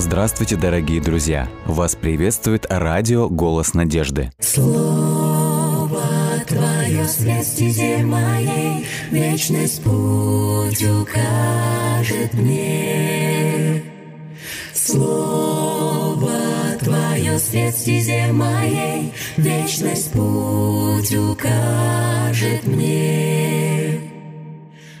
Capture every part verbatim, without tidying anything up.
Здравствуйте, дорогие друзья! Вас приветствует радио «Голос Надежды». Слово Твое свет стези моей, вечность путь укажет мне. Слово Твое свет стези моей, вечность путь укажет мне.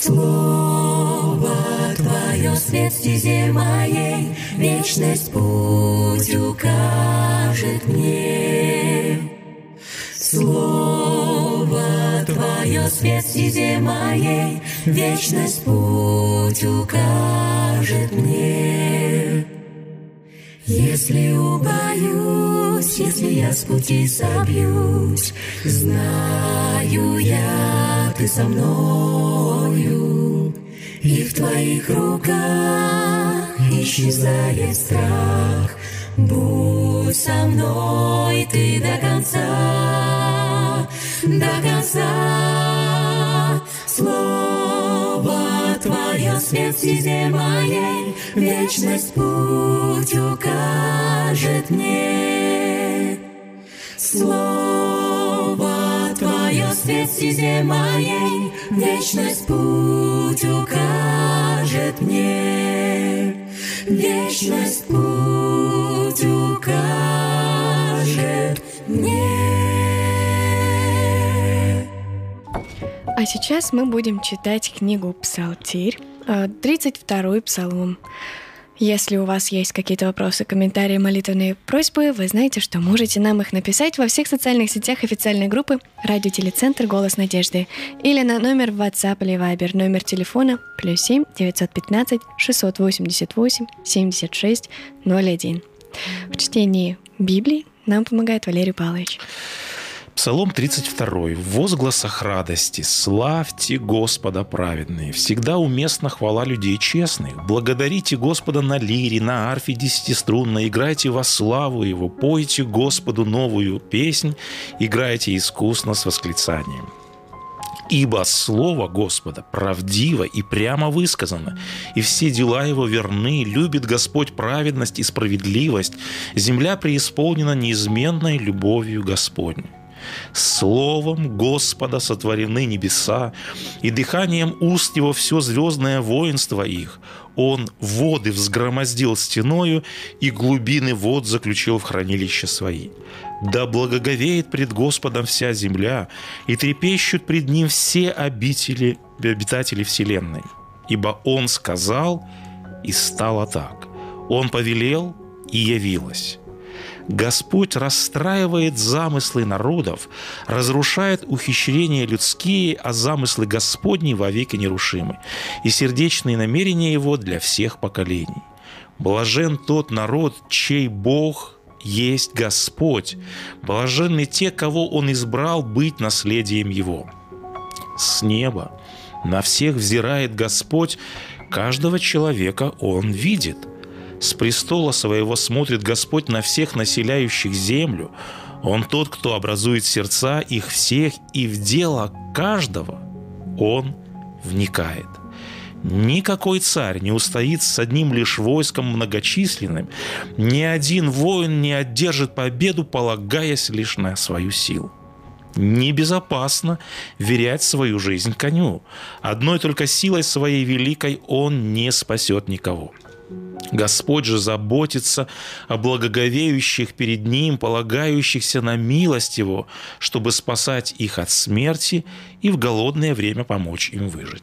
Слово Твое свет стези моей, вечность путь укажет мне. Слово Твое свет стези моей, вечность путь укажет мне. Если убоюсь, если я с пути собьюсь, знаю я, Ты со мною, и в Твоих руках исчезает страх. Будь со мной Ты до конца, до конца. Слово Твое свет стези моей, вечность путь укажет мне. Слово Твое свет стези моей, вечность путь укажет мне. Вечность путь укажет мне. А сейчас мы будем читать книгу «Псалтирь», тридцать второй псалом. Если у вас есть какие-то вопросы, комментарии, молитвенные просьбы, вы знаете, что можете нам их написать во всех социальных сетях официальной группы «Радио-Телецентр Голос Надежды» или на номер WhatsApp или Viber, номер телефона плюс семь девятьсот пятнадцать шестьсот восемьдесят восемь семьдесят шесть ноль один. В чтении Библии нам помогает Валерий Павлович. Псалом тридцать второй. «В возгласах радости славьте Господа праведные, всегда уместна хвала людей честных. Благодарите Господа на лире, на арфе десятиструнной, играйте во славу Его, пойте Господу новую песнь, играйте искусно с восклицанием. Ибо слово Господа правдиво и прямо высказано, и все дела Его верны, любит Господь праведность и справедливость, земля преисполнена неизменной любовью Господней. Словом Господа сотворены небеса, и дыханием уст Его все звездное воинство их. Он воды взгромоздил стеною, и глубины вод заключил в хранилище свои. Да благоговеет пред Господом вся земля, и трепещут пред Ним все обители, обитатели вселенной. Ибо Он сказал, и стало так. Он повелел, и явилось. Господь расстраивает замыслы народов, разрушает ухищрения людские, а замыслы Господни вовеки нерушимы, и сердечные намерения Его для всех поколений. Блажен тот народ, чей Бог есть Господь, блаженны те, кого Он избрал быть наследием Его. С неба на всех взирает Господь, каждого человека Он видит. С престола своего смотрит Господь на всех населяющих землю. Он тот, кто образует сердца их всех, и в дело каждого Он вникает. Никакой царь не устоит с одним лишь войском многочисленным. Ни один воин не одержит победу, полагаясь лишь на свою силу. Небезопасно верять свою жизнь коню. Одной только силой своей великой он не спасет никого. Господь же заботится о благоговеющих перед Ним, полагающихся на милость Его, чтобы спасать их от смерти и в голодное время помочь им выжить.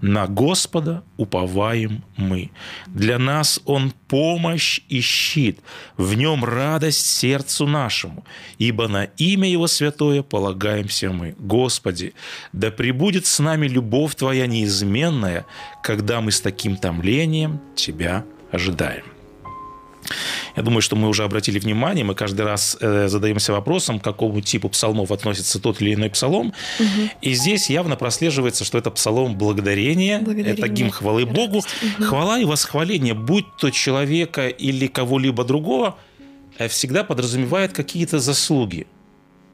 На Господа уповаем мы. Для нас Он помощь и щит, в Нем радость сердцу нашему, ибо на имя Его святое полагаемся мы. Господи, да пребудет с нами любовь Твоя неизменная, когда мы с таким томлением Тебя ожидаем». Я думаю, что мы уже обратили внимание, мы каждый раз задаемся вопросом, к какому типу псалмов относится тот или иной псалом. Угу. И здесь явно прослеживается, что это псалом благодарения, благодарение, это гимн хвалы Богу. Угу. Хвала и восхваление, будь то человека или кого-либо другого, всегда подразумевает какие-то заслуги.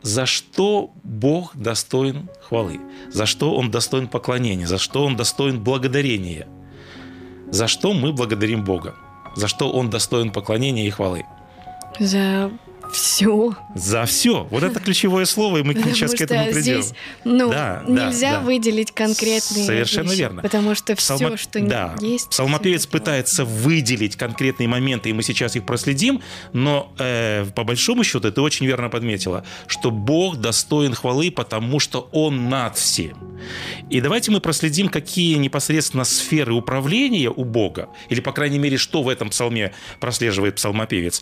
За что Бог достоин хвалы, за что Он достоин поклонения, за что Он достоин благодарения, за что мы благодарим Бога, за что Он достоин поклонения и хвалы. За все. За все. Вот это ключевое слово, и мы сейчас к этому придем. Здесь, ну, да, нельзя да, да. выделить конкретные Совершенно вещи, верно. Потому что Псалма... все, что да. есть... Псалмопевец пытается выделить конкретные моменты, и мы сейчас их проследим, но э, по большому счету, ты очень верно подметила, что Бог достоин хвалы, потому что Он над всем. И давайте мы проследим, какие непосредственно сферы управления у Бога, или, по крайней мере, что в этом псалме прослеживает псалмопевец.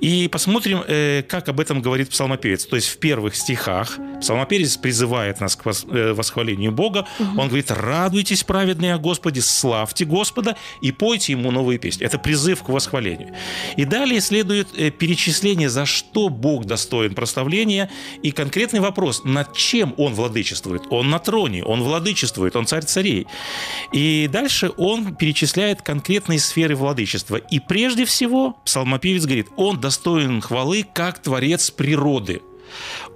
И посмотрим... Э, как об этом говорит псалмопевец. То есть в первых стихах псалмопевец призывает нас к восхвалению Бога. Угу. Он говорит: «Радуйтесь, праведные, о Господе, славьте Господа и пойте Ему новые песни». Это призыв к восхвалению. И далее следует перечисление, за что Бог достоин прославления, и конкретный вопрос, над чем Он владычествует. Он на троне, Он владычествует, Он царь царей. И дальше он перечисляет конкретные сферы владычества. И прежде всего псалмопевец говорит: «Он достоин хвалы, как творец природы».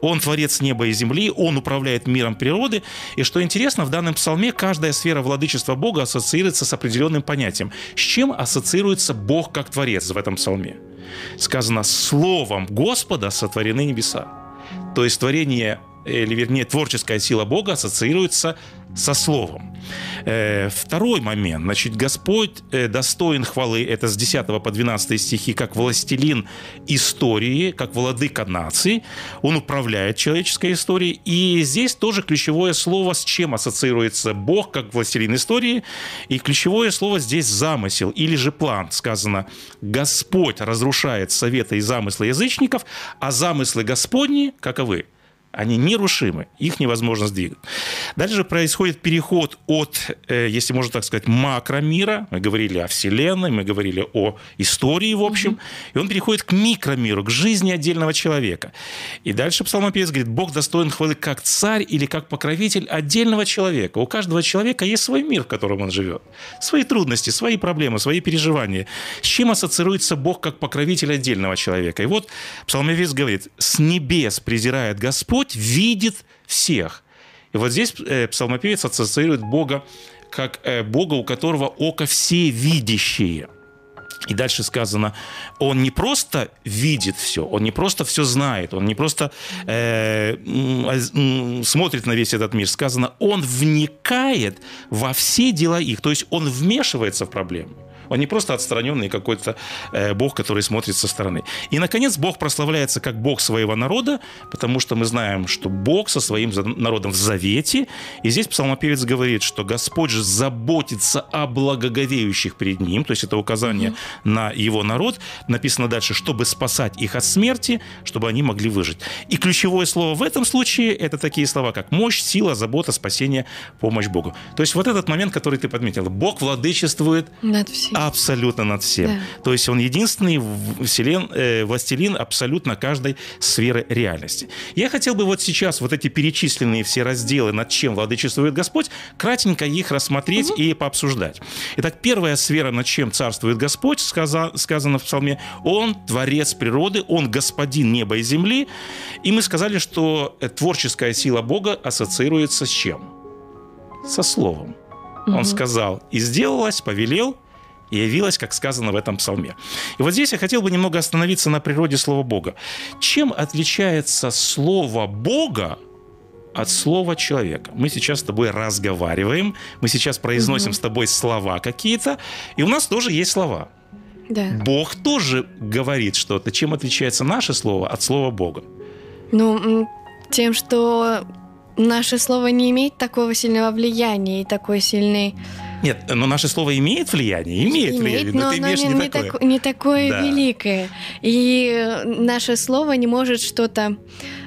Он творец неба и земли, он управляет миром природы. И что интересно, в данном псалме каждая сфера владычества Бога ассоциируется с определенным понятием. С чем ассоциируется Бог как творец в этом псалме? Сказано: «Словом Господа сотворены небеса». То есть творение, или вернее творческая сила Бога ассоциируется со словом. Второй момент. Значит, Господь достоин хвалы. Это с десятого по двенадцатый стихи, как властелин истории, как владыка нации. Он управляет человеческой историей. И здесь тоже ключевое слово, с чем ассоциируется Бог как властелин истории. И ключевое слово здесь замысел или же план. Сказано: «Господь разрушает советы и замыслы язычников, а замыслы Господни каковы? Они нерушимы, их невозможно сдвигать». Дальше происходит переход от, если можно так сказать, макромира. Мы говорили о Вселенной, мы говорили о истории в общем. Mm-hmm. И он переходит к микромиру, к жизни отдельного человека. И дальше псалмопевец говорит: «Бог достоин хвалы как царь или как покровитель отдельного человека». У каждого человека есть свой мир, в котором он живет. Свои трудности, свои проблемы, свои переживания. С чем ассоциируется Бог как покровитель отдельного человека? И вот псалмопевец говорит: «С небес презирает Господь, видит всех». И вот здесь псалмопевец ассоциирует Бога как Бога, у которого око всевидящее. И дальше сказано: он не просто видит все, он не просто все знает, он не просто э, смотрит на весь этот мир. Сказано: он вникает во все дела их. То есть он вмешивается в проблемы. Он не просто отстраненный какой-то э, Бог, который смотрит со стороны. И, наконец, Бог прославляется как Бог своего народа, потому что мы знаем, что Бог со своим народом в завете. И здесь псалмопевец говорит, что Господь же заботится о благоговеющих перед Ним. То есть это указание mm-hmm. на Его народ. Написано дальше: чтобы спасать их от смерти, чтобы они могли выжить. И ключевое слово в этом случае – это такие слова, как мощь, сила, забота, спасение, помощь Богу. То есть вот этот момент, который ты подметила. Бог владычествует над всем. Абсолютно над всем. Да. То есть он единственный вселен, э, властелин абсолютно каждой сферы реальности. Я хотел бы вот сейчас вот эти перечисленные все разделы, над чем владычествует Господь, кратенько их рассмотреть угу. и пообсуждать. Итак, первая сфера, над чем царствует Господь, сказа, сказано в псалме: «Он творец природы, он господин неба и земли». И мы сказали, что творческая сила Бога ассоциируется с чем? Со словом. Угу. Он сказал, и сделалось, повелел, и явилась, как сказано в этом псалме. И вот здесь я хотел бы немного остановиться на природе слова Бога. Чем отличается слово Бога от слова человека? Мы сейчас с тобой разговариваем, мы сейчас произносим угу. с тобой слова какие-то, и у нас тоже есть слова. Да. Бог тоже говорит что-то. Чем отличается наше слово от слова Бога? Ну, тем, что наше слово не имеет такого сильного влияния и такой сильной... Нет, но наше слово имеет влияние, имеет, имеет влияние, но, но ты имеешь не, не такое, так, не такое да. великое. И наше слово не может что-то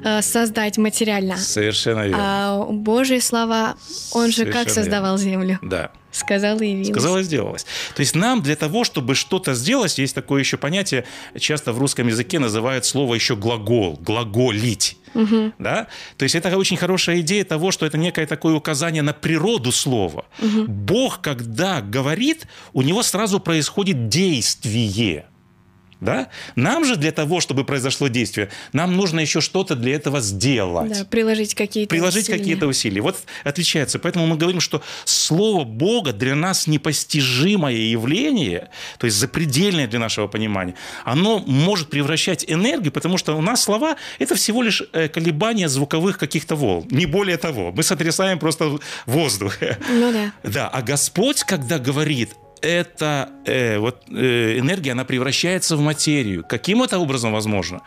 э, создать материально. Совершенно верно. А Божьи слова, он Совершенно же как создавал верно. Землю. Да. Сказала и явилась. Сказала и сделалась. То есть нам для того, чтобы что-то сделать, есть такое еще понятие, часто в русском языке называют слово еще глагол, глаголить. Угу. Да? То есть это очень хорошая идея того, что это некое такое указание на природу слова. Угу. Бог, когда говорит, у него сразу происходит действие. Да? Нам же для того, чтобы произошло действие, нам нужно еще что-то для этого сделать. Да, приложить какие-то приложить усилия. какие-то усилия. Вот отличается. Поэтому мы говорим, что слово Бога для нас непостижимое явление, то есть запредельное для нашего понимания, оно может превращать энергию, потому что у нас слова – это всего лишь колебания звуковых каких-то волн. Не более того. Мы сотрясаем просто воздух. Ну да. Да. А Господь, когда говорит, эта э, вот, э, энергия, она превращается в материю. Каким это образом возможно?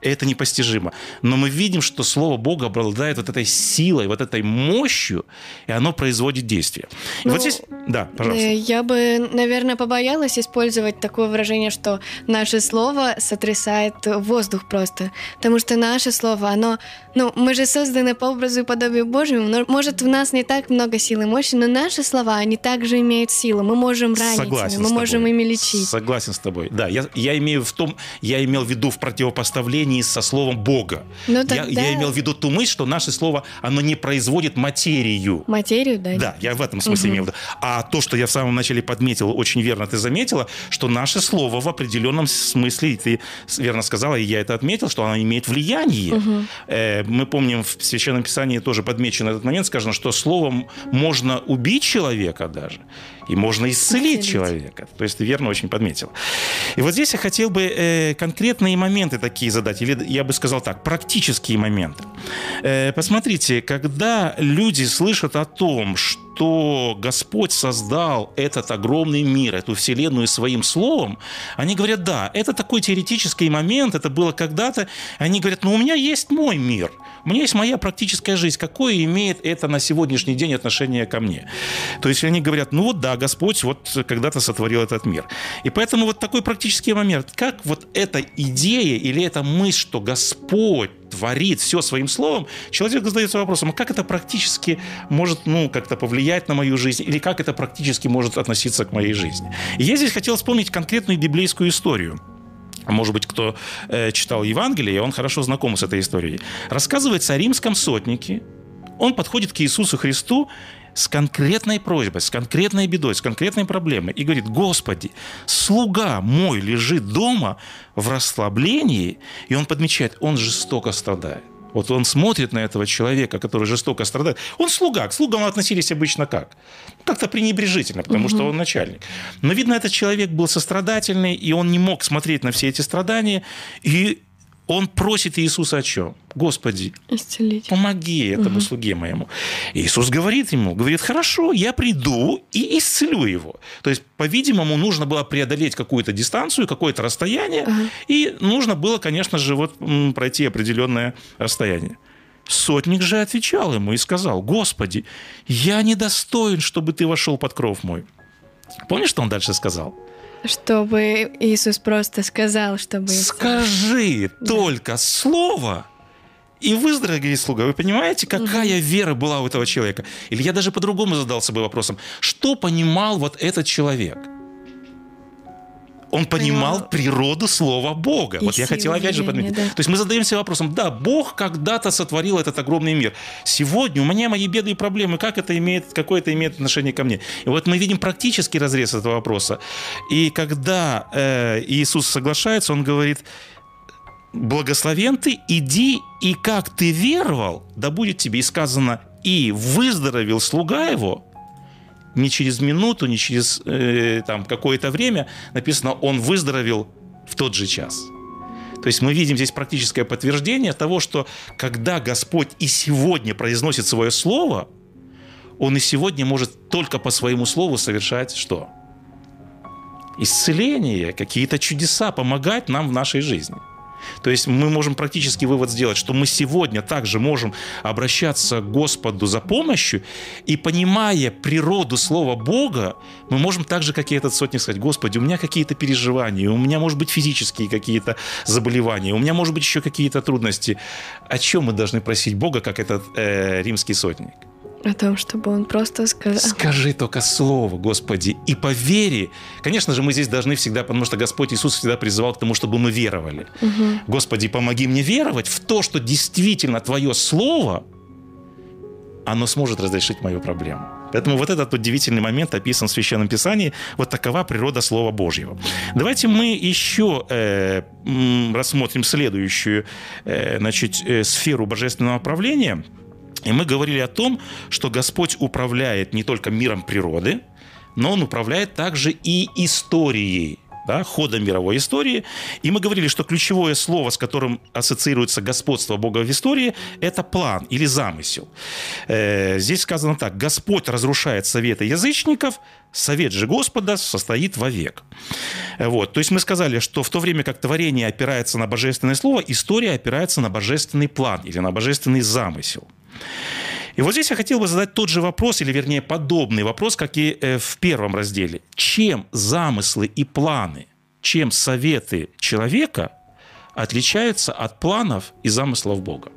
Это непостижимо. Но мы видим, что Слово Бога обладает вот этой силой, вот этой мощью, и оно производит действие. Ну, вот здесь... Да, пожалуйста. Я бы, наверное, побоялась использовать такое выражение, что наше слово сотрясает воздух просто. Потому что наше слово, оно... Ну, мы же созданы по образу и подобию Божьему. Может, в нас не так много силы и мощи, но наши слова, они также имеют силу. Мы можем ранить, Согласен мы можем ими лечить. Согласен с тобой. Да, я, я, имею в том, я имел в виду в противопоставлении со словом Бога. Ну, тогда... я, я имел в виду ту мысль, что наше слово, оно не производит материю. Материю, да? Да, я в этом смысле угу. имел в виду. А то, что я в самом начале подметил, очень верно ты заметила, что наше слово в определенном смысле, ты верно сказала, и я это отметил, что оно имеет влияние. Угу. Э, мы помним, в Священном Писании тоже подмечен этот момент, сказано, что словом можно убить человека даже, и можно исцелить, исцелить. человека. То есть ты верно очень подметила. И вот здесь я хотел бы э, конкретные моменты такие задать. Или я бы сказал так, практические моменты. Посмотрите, когда люди слышат о том, что Господь создал этот огромный мир, эту вселенную своим словом, они говорят, да, это такой теоретический момент, это было когда-то. Они говорят, ну у меня есть мой мир, у меня есть моя практическая жизнь, какое имеет это на сегодняшний день отношение ко мне? То есть они говорят, ну вот да, Господь вот когда-то сотворил этот мир. И поэтому вот такой практический момент, как вот эта идея или эта мысль, что Господь творит все своим словом, человек задается вопросом, а как это практически может, ну, как-то повлиять на мою жизнь, или как это практически может относиться к моей жизни. И я здесь хотел вспомнить конкретную библейскую историю. Может быть, кто э, читал Евангелие, он хорошо знаком с этой историей. Рассказывается о римском сотнике. Он подходит к Иисусу Христу с конкретной просьбой, с конкретной бедой, с конкретной проблемой и говорит, Господи, слуга мой лежит дома в расслаблении, и он подмечает, он жестоко страдает. Вот он смотрит на этого человека, который жестоко страдает. Он слуга, к слугам относились обычно как? Как-то пренебрежительно, потому угу. что он начальник. Но, видно, этот человек был сострадательный, и он не мог смотреть на все эти страдания, и он просит Иисуса о чем? Господи, исцелить. Помоги этому угу. слуге моему. Иисус говорит ему, говорит, хорошо, я приду и исцелю его. То есть, по-видимому, нужно было преодолеть какую-то дистанцию, какое-то расстояние, ага. и нужно было, конечно же, вот, пройти определенное расстояние. Сотник же отвечал ему и сказал, Господи, я недостоин, чтобы ты вошел под кров мой. Помнишь, что он дальше сказал? Чтобы Иисус просто сказал, чтобы... Скажи да. только слово, и выздоровеет слуга. Вы понимаете, какая угу. вера была у этого человека? Или я даже по-другому задался бы вопросом. Что понимал вот этот человек? Он понимал, понимал природу слова Бога. И вот я хотел опять же подметить. Да. То есть мы задаемся вопросом, да, Бог когда-то сотворил этот огромный мир. Сегодня у меня мои беды и проблемы, как это имеет, какое это имеет отношение ко мне? И вот мы видим практический разрез этого вопроса. И когда э, Иисус соглашается, он говорит, благословен ты, иди, и как ты веровал, да будет тебе. И сказано, и выздоровел слуга его. Не через минуту, не через э, там, какое-то время написано, он выздоровел в тот же час. То есть мы видим здесь практическое подтверждение того, что когда Господь и сегодня произносит свое слово, он и сегодня может только по своему слову совершать что? Исцеление, какие-то чудеса, помогать нам в нашей жизни. То есть мы можем практически вывод сделать, что мы сегодня также можем обращаться к Господу за помощью, и понимая природу слова Бога, мы можем так же, как и этот сотник, сказать, Господи, у меня какие-то переживания, у меня, может быть, физические какие-то заболевания, у меня, может быть, еще какие-то трудности. О чем мы должны просить Бога, как этот э, римский сотник? О том, чтобы он просто сказал. Скажи только слово, Господи, и повери. Конечно же, мы здесь должны всегда, потому что Господь Иисус всегда призывал к тому, чтобы мы веровали. Угу. Господи, помоги мне веровать в то, что действительно Твое Слово, оно сможет разрешить мою проблему. Поэтому вот этот удивительный момент описан в Священном Писании. Вот такова природа Слова Божьего. Давайте мы еще э, рассмотрим следующую э, значит, э, сферу божественного правления. И мы говорили о том, что Господь управляет не только миром природы, но Он управляет также и историей, да, ходом мировой истории. И мы говорили, что ключевое слово, с которым ассоциируется господство Бога в истории, это план или замысел. Э, здесь сказано так: Господь разрушает советы язычников, совет же Господа состоит вовек. Вот. То есть мы сказали, что в то время как творение опирается на божественное слово, история опирается на божественный план или на божественный замысел. И вот здесь я хотел бы задать тот же вопрос, или вернее подобный вопрос, как и в первом разделе. Чем замыслы и планы, чем советы человека отличаются от планов и замыслов Бога?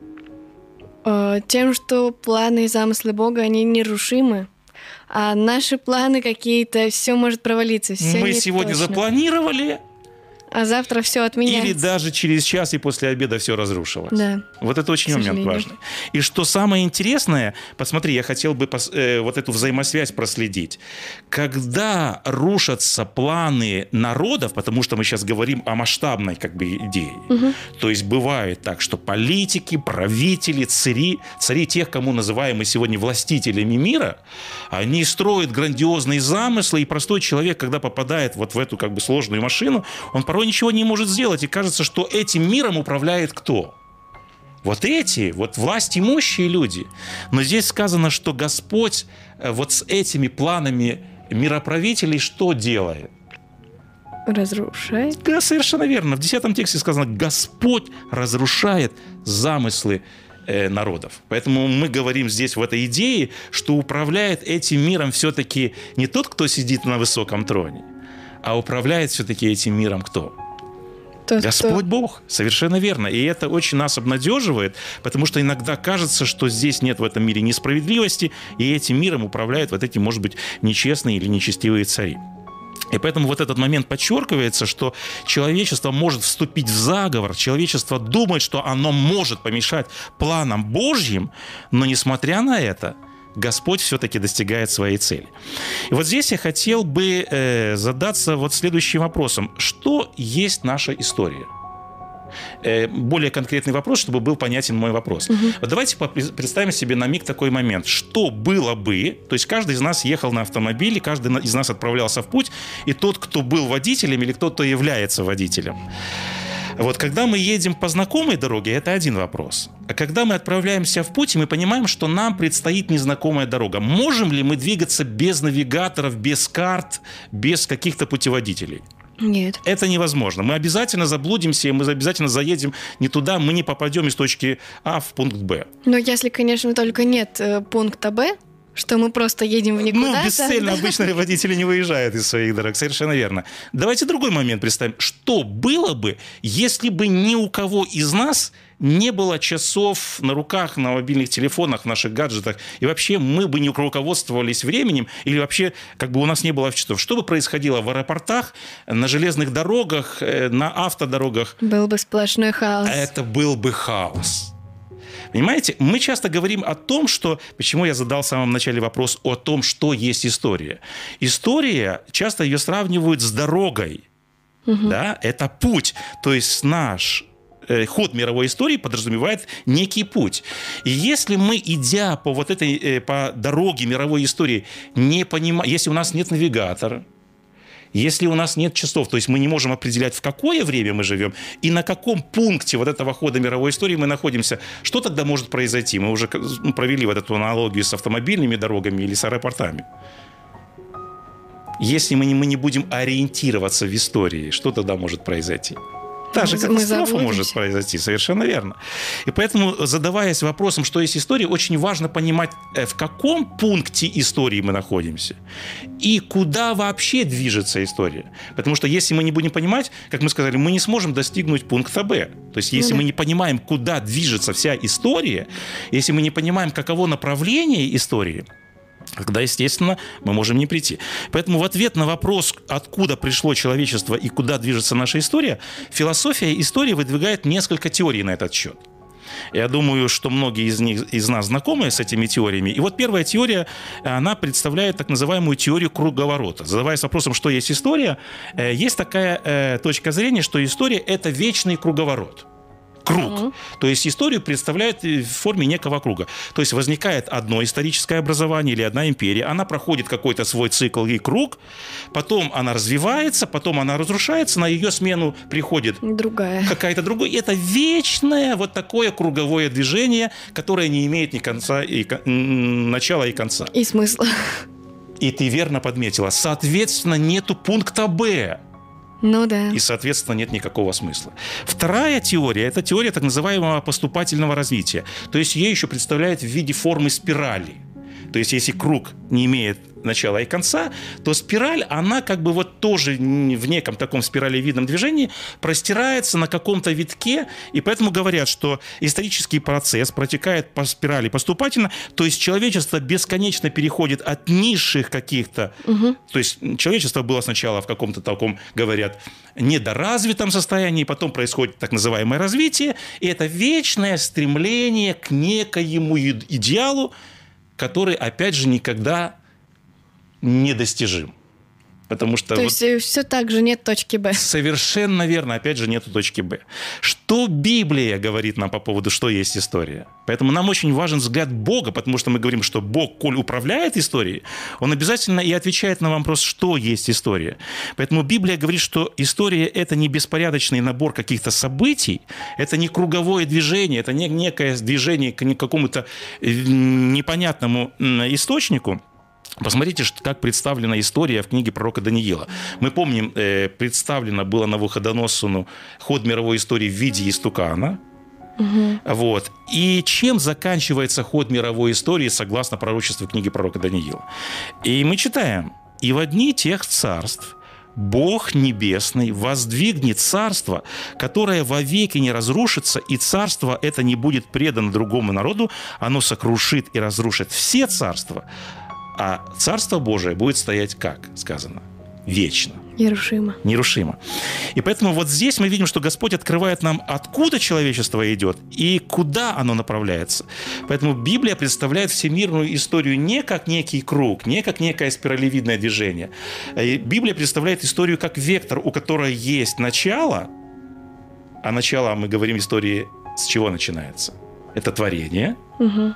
Тем, что планы и замыслы Бога, они нерушимы. А наши планы какие-то, все может провалиться. Все Мы сегодня точно. запланировали... А завтра все отменяется. Или даже через час и после обеда все разрушилось. Да. Вот это очень момент важный. И что самое интересное, посмотри, я хотел бы пос, э, вот эту взаимосвязь проследить. Когда рушатся планы народов, потому что мы сейчас говорим о масштабной как бы идее, угу. то есть бывает так, что политики, правители, цари, цари тех, кому называем мы сегодня властителями мира, они строят грандиозные замыслы, и простой человек, когда попадает вот в эту как бы сложную машину, он порой ничего не может сделать, и кажется, что этим миром управляет кто? Вот эти, вот власть имущие люди. Но здесь сказано, что Господь вот с этими планами мироправителей что делает? Разрушает. Да, совершенно верно. В десятом тексте сказано: Господь разрушает замыслы народов. Поэтому мы говорим здесь в этой идее, что управляет этим миром все-таки не тот, кто сидит на высоком троне, а управляет все-таки этим миром кто? Тот, Господь кто? Бог. Совершенно верно. И это очень нас обнадеживает, потому что иногда кажется, что здесь нет в этом мире несправедливости, и этим миром управляют вот эти, может быть, нечестные или нечестивые цари. И поэтому вот этот момент подчеркивается, что человечество может вступить в заговор, человечество думает, что оно может помешать планам Божьим, но несмотря на это, Господь все-таки достигает своей цели. И вот здесь я хотел бы э, задаться вот следующим вопросом. Что есть наша история? Э, более конкретный вопрос, чтобы был понятен мой вопрос. Угу. Вот давайте представим себе на миг такой момент. Что было бы, то есть каждый из нас ехал на автомобиле, каждый из нас отправлялся в путь, и тот, кто был водителем или кто-то является водителем. Вот когда мы едем по знакомой дороге, это один вопрос. А когда мы отправляемся в путь, мы понимаем, что нам предстоит незнакомая дорога. Можем ли мы двигаться без навигаторов, без карт, без каких-то путеводителей? Нет. Это невозможно. Мы обязательно заблудимся, и мы обязательно заедем не туда, мы не попадем из точки А в пункт Б. Но если, конечно, только нет пункта Б, что мы просто едем в никуда. Ну, бесцельно обычно водители не выезжают из своих дорог, совершенно верно. Давайте другой момент представим. Что было бы, если бы ни у кого из нас не было часов на руках, на мобильных телефонах, наших гаджетах, и вообще мы бы не руководствовались временем, или вообще как бы у нас не было часов? Что бы происходило в аэропортах, на железных дорогах, на автодорогах? Был бы сплошной хаос. Это был бы хаос. Понимаете, мы часто говорим о том, что... Почему я задал в самом начале вопрос о том, что есть история? История, часто ее сравнивают с дорогой. Угу. Да? Это путь. То есть наш э, ход мировой истории подразумевает некий путь. И если мы, идя по, вот этой, э, по дороге мировой истории, не понимаем... Если у нас нет навигатора, если у нас нет часов, то есть мы не можем определять, в какое время мы живем и на каком пункте вот этого хода мировой истории мы находимся, что тогда может произойти? Мы уже провели вот эту аналогию с автомобильными дорогами или с аэропортами. Если мы не, мы не будем ориентироваться в истории, что тогда может произойти? Та же катастрофа может произойти, совершенно верно. И поэтому, задаваясь вопросом, что есть история, очень важно понимать, в каком пункте истории мы находимся и куда вообще движется история. Потому что если мы не будем понимать, как мы сказали, мы не сможем достигнуть пункта Б. То есть если мы не понимаем, куда движется вся история, если мы не понимаем, каково направление истории, когда, естественно, мы можем не прийти. Поэтому в ответ на вопрос, откуда пришло человечество и куда движется наша история, философия истории выдвигает несколько теорий на этот счет. Я думаю, что многие из них, из нас знакомы с этими теориями. И вот первая теория, она представляет так называемую теорию круговорота. Задаваясь вопросом, что есть история, есть такая точка зрения, что история – это вечный круговорот. Круг. Mm-hmm. То есть историю представляет в форме некого круга. То есть возникает одно историческое образование или одна империя, она проходит какой-то свой цикл и круг, потом она развивается, потом она разрушается, на ее смену приходит другая. Какая-то другая. И это вечное вот такое круговое движение, которое не имеет ни конца и начала и конца. И смысла. И ты верно подметила. Соответственно, нету пункта «Б». Ну да. И, соответственно, нет никакого смысла. Вторая теория – это теория так называемого поступательного развития. То есть ее еще представляют в виде формы спирали. То есть если круг не имеет начала и конца, то спираль, она как бы вот тоже в неком таком спиралевидном движении простирается на каком-то витке, и поэтому говорят, что исторический процесс протекает по спирали поступательно, то есть человечество бесконечно переходит от низших каких-то, угу. то есть человечество было сначала в каком-то таком, говорят, недоразвитом состоянии, потом происходит так называемое развитие, и это вечное стремление к некоему идеалу, который, опять же, никогда недостижим. Потому что То вот есть все так же нет точки Б. Совершенно верно, опять же, нету точки Б. Что Библия говорит нам по поводу, что есть история? Поэтому нам очень важен взгляд Бога, потому что мы говорим, что Бог, коль управляет историей, Он обязательно и отвечает на вопрос, что есть история. Поэтому Библия говорит, что история – это не беспорядочный набор каких-то событий, это не круговое движение, это не некое движение к какому-то непонятному источнику. Посмотрите, как представлена история в книге пророка Даниила. Мы помним, представлено было Навуходоносору ход мировой истории в виде истукана. Угу. Вот. И чем заканчивается ход мировой истории согласно пророчеству книги пророка Даниила? И мы читаем. «И в одни тех царств Бог Небесный воздвигнет царство, которое вовеки не разрушится, и царство это не будет предано другому народу, оно сокрушит и разрушит все царства». А Царство Божие будет стоять, как сказано, вечно. Нерушимо. Нерушимо. И поэтому вот здесь мы видим, что Господь открывает нам, откуда человечество идет и куда оно направляется. Поэтому Библия представляет всемирную историю не как некий круг, не как некое спиралевидное движение. Библия представляет историю как вектор, у которого есть начало. А начало, мы говорим, истории с чего начинается? Это творение. Угу.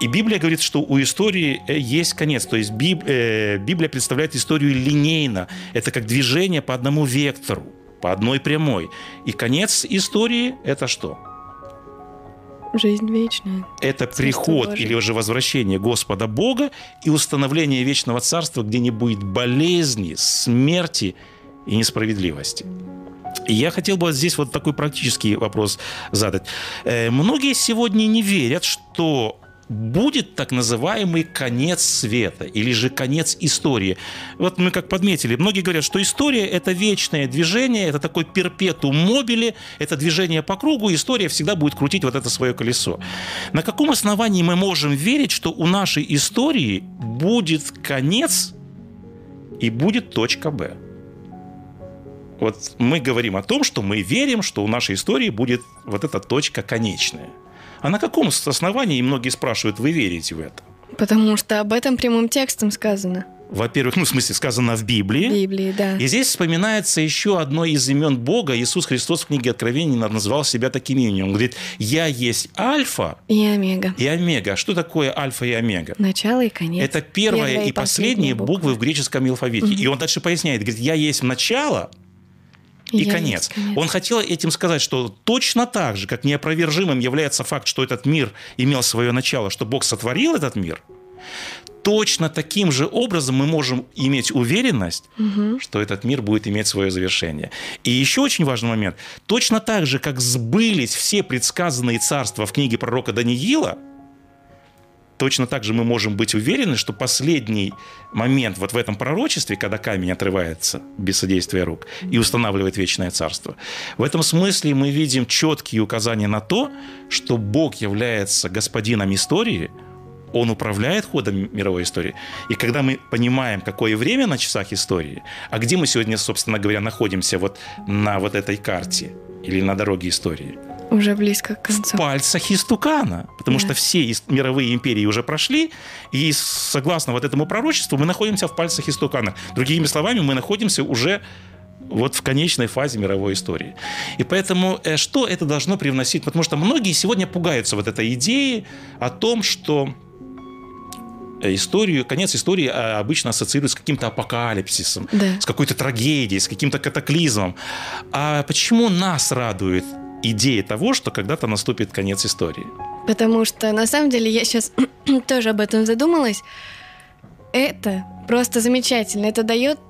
И Библия говорит, что у истории есть конец. То есть Биб... Библия представляет историю линейно. Это как движение по одному вектору, по одной прямой. И конец истории – это что? Жизнь вечная. Это Царство приход Божие. Или уже возвращение Господа Бога и установление вечного царства, где не будет болезни, смерти и несправедливости. И я хотел бы здесь вот такой практический вопрос задать. Многие сегодня не верят, что будет так называемый конец света или же конец истории. Вот мы как подметили, многие говорят, что история – это вечное движение, это такой перпетум мобили, это движение по кругу, история всегда будет крутить вот это свое колесо. На каком основании мы можем верить, что у нашей истории будет конец и будет точка Б? Вот мы говорим о том, что мы верим, что у нашей истории будет вот эта точка конечная. А на каком основании, многие спрашивают, вы верите в это? Потому что об этом прямым текстом сказано. Во-первых, ну, в смысле, сказано в Библии. В Библии, да. И здесь вспоминается еще одно из имен Бога. Иисус Христос в книге Откровения назвал себя таким именем. Он говорит, я есть Альфа и Омега. И Омега. Что такое Альфа и Омега? Начало и конец. Это первая, первая и, и последняя буквы. буквы в греческом алфавите. Угу. И он дальше поясняет, говорит, я есть начало. И конец. конец. Он хотел этим сказать, что точно так же, как неопровержимым является факт, что этот мир имел свое начало, что Бог сотворил этот мир, точно таким же образом мы можем иметь уверенность, угу. что этот мир будет иметь свое завершение. И еще очень важный момент. Точно так же, как сбылись все предсказанные царства в книге пророка Даниила, точно так же мы можем быть уверены, что последний момент вот в этом пророчестве, когда камень отрывается без содействия рук и устанавливает вечное царство, в этом смысле мы видим четкие указания на то, что Бог является господином истории, Он управляет ходом мировой истории. И когда мы понимаем, какое время на часах истории, а где мы сегодня, собственно говоря, находимся вот на вот этой карте или на дороге истории, уже близко к концу. В пальцах истукана. Потому да. что все мировые империи уже прошли, и согласно вот этому пророчеству мы находимся в пальцах истукана. Другими словами, мы находимся уже вот в конечной фазе мировой истории. И поэтому что это должно привносить? Потому что многие сегодня пугаются вот этой идеи о том, что историю, конец истории обычно ассоциируют с каким-то апокалипсисом, да. с какой-то трагедией, с каким-то катаклизмом. А почему нас радует идея того, что когда-то наступит конец истории? Потому что, на самом деле, я сейчас тоже об этом задумалась. Это просто замечательно. Это дает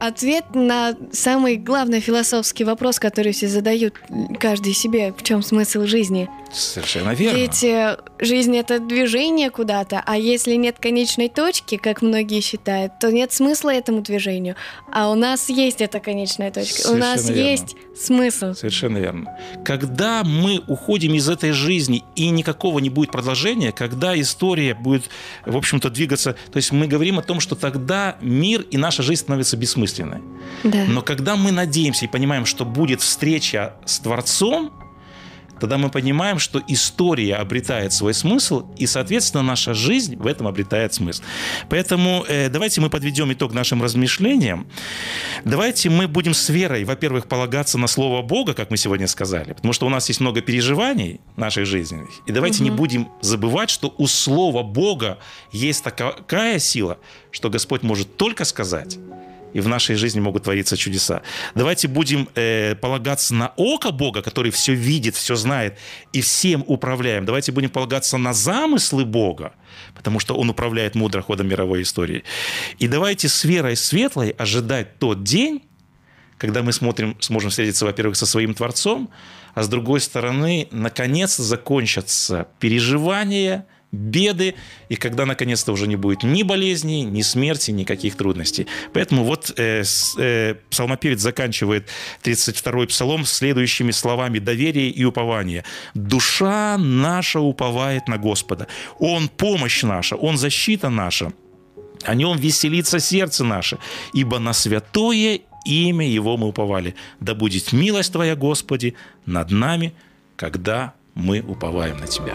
ответ на самый главный философский вопрос, который все задают каждый себе. В чем смысл жизни? Совершенно верно. Ведь жизнь — это движение куда-то, а если нет конечной точки, как многие считают, то нет смысла этому движению. А у нас есть эта конечная точка. Совершенно у нас верно. Есть смысл. Совершенно верно. Когда мы уходим из этой жизни и никакого не будет продолжения, когда история будет, в общем-то, двигаться, то есть мы говорим о том, что тогда мир и наша жизнь становится бессмысленной. Да. Но когда мы надеемся и понимаем, что будет встреча с Творцом, тогда мы понимаем, что история обретает свой смысл, и, соответственно, наша жизнь в этом обретает смысл. Поэтому э, давайте мы подведем итог нашим размышлениям. Давайте мы будем с верой, во-первых, полагаться на Слово Бога, как мы сегодня сказали, потому что у нас есть много переживаний нашей жизни. И давайте угу. не будем забывать, что у Слова Бога есть такая сила, что Господь может только сказать, и в нашей жизни могут твориться чудеса. Давайте будем э, полагаться на око Бога, который все видит, все знает и всем управляем. Давайте будем полагаться на замыслы Бога, потому что Он управляет мудро ходом мировой истории. И давайте с верой светлой ожидать тот день, когда мы смотрим, сможем встретиться, во-первых, со своим Творцом, а с другой стороны, наконец закончатся переживания, беды, и когда наконец-то уже не будет ни болезней, ни смерти, никаких трудностей. Поэтому вот э, э, псалмопевец заканчивает тридцать второй псалом следующими словами доверия и упования. «Душа наша уповает на Господа, Он помощь наша, Он защита наша, о Нем веселится сердце наше, ибо на святое имя Его мы уповали. Да будет милость Твоя, Господи, над нами, когда мы уповаем на Тебя».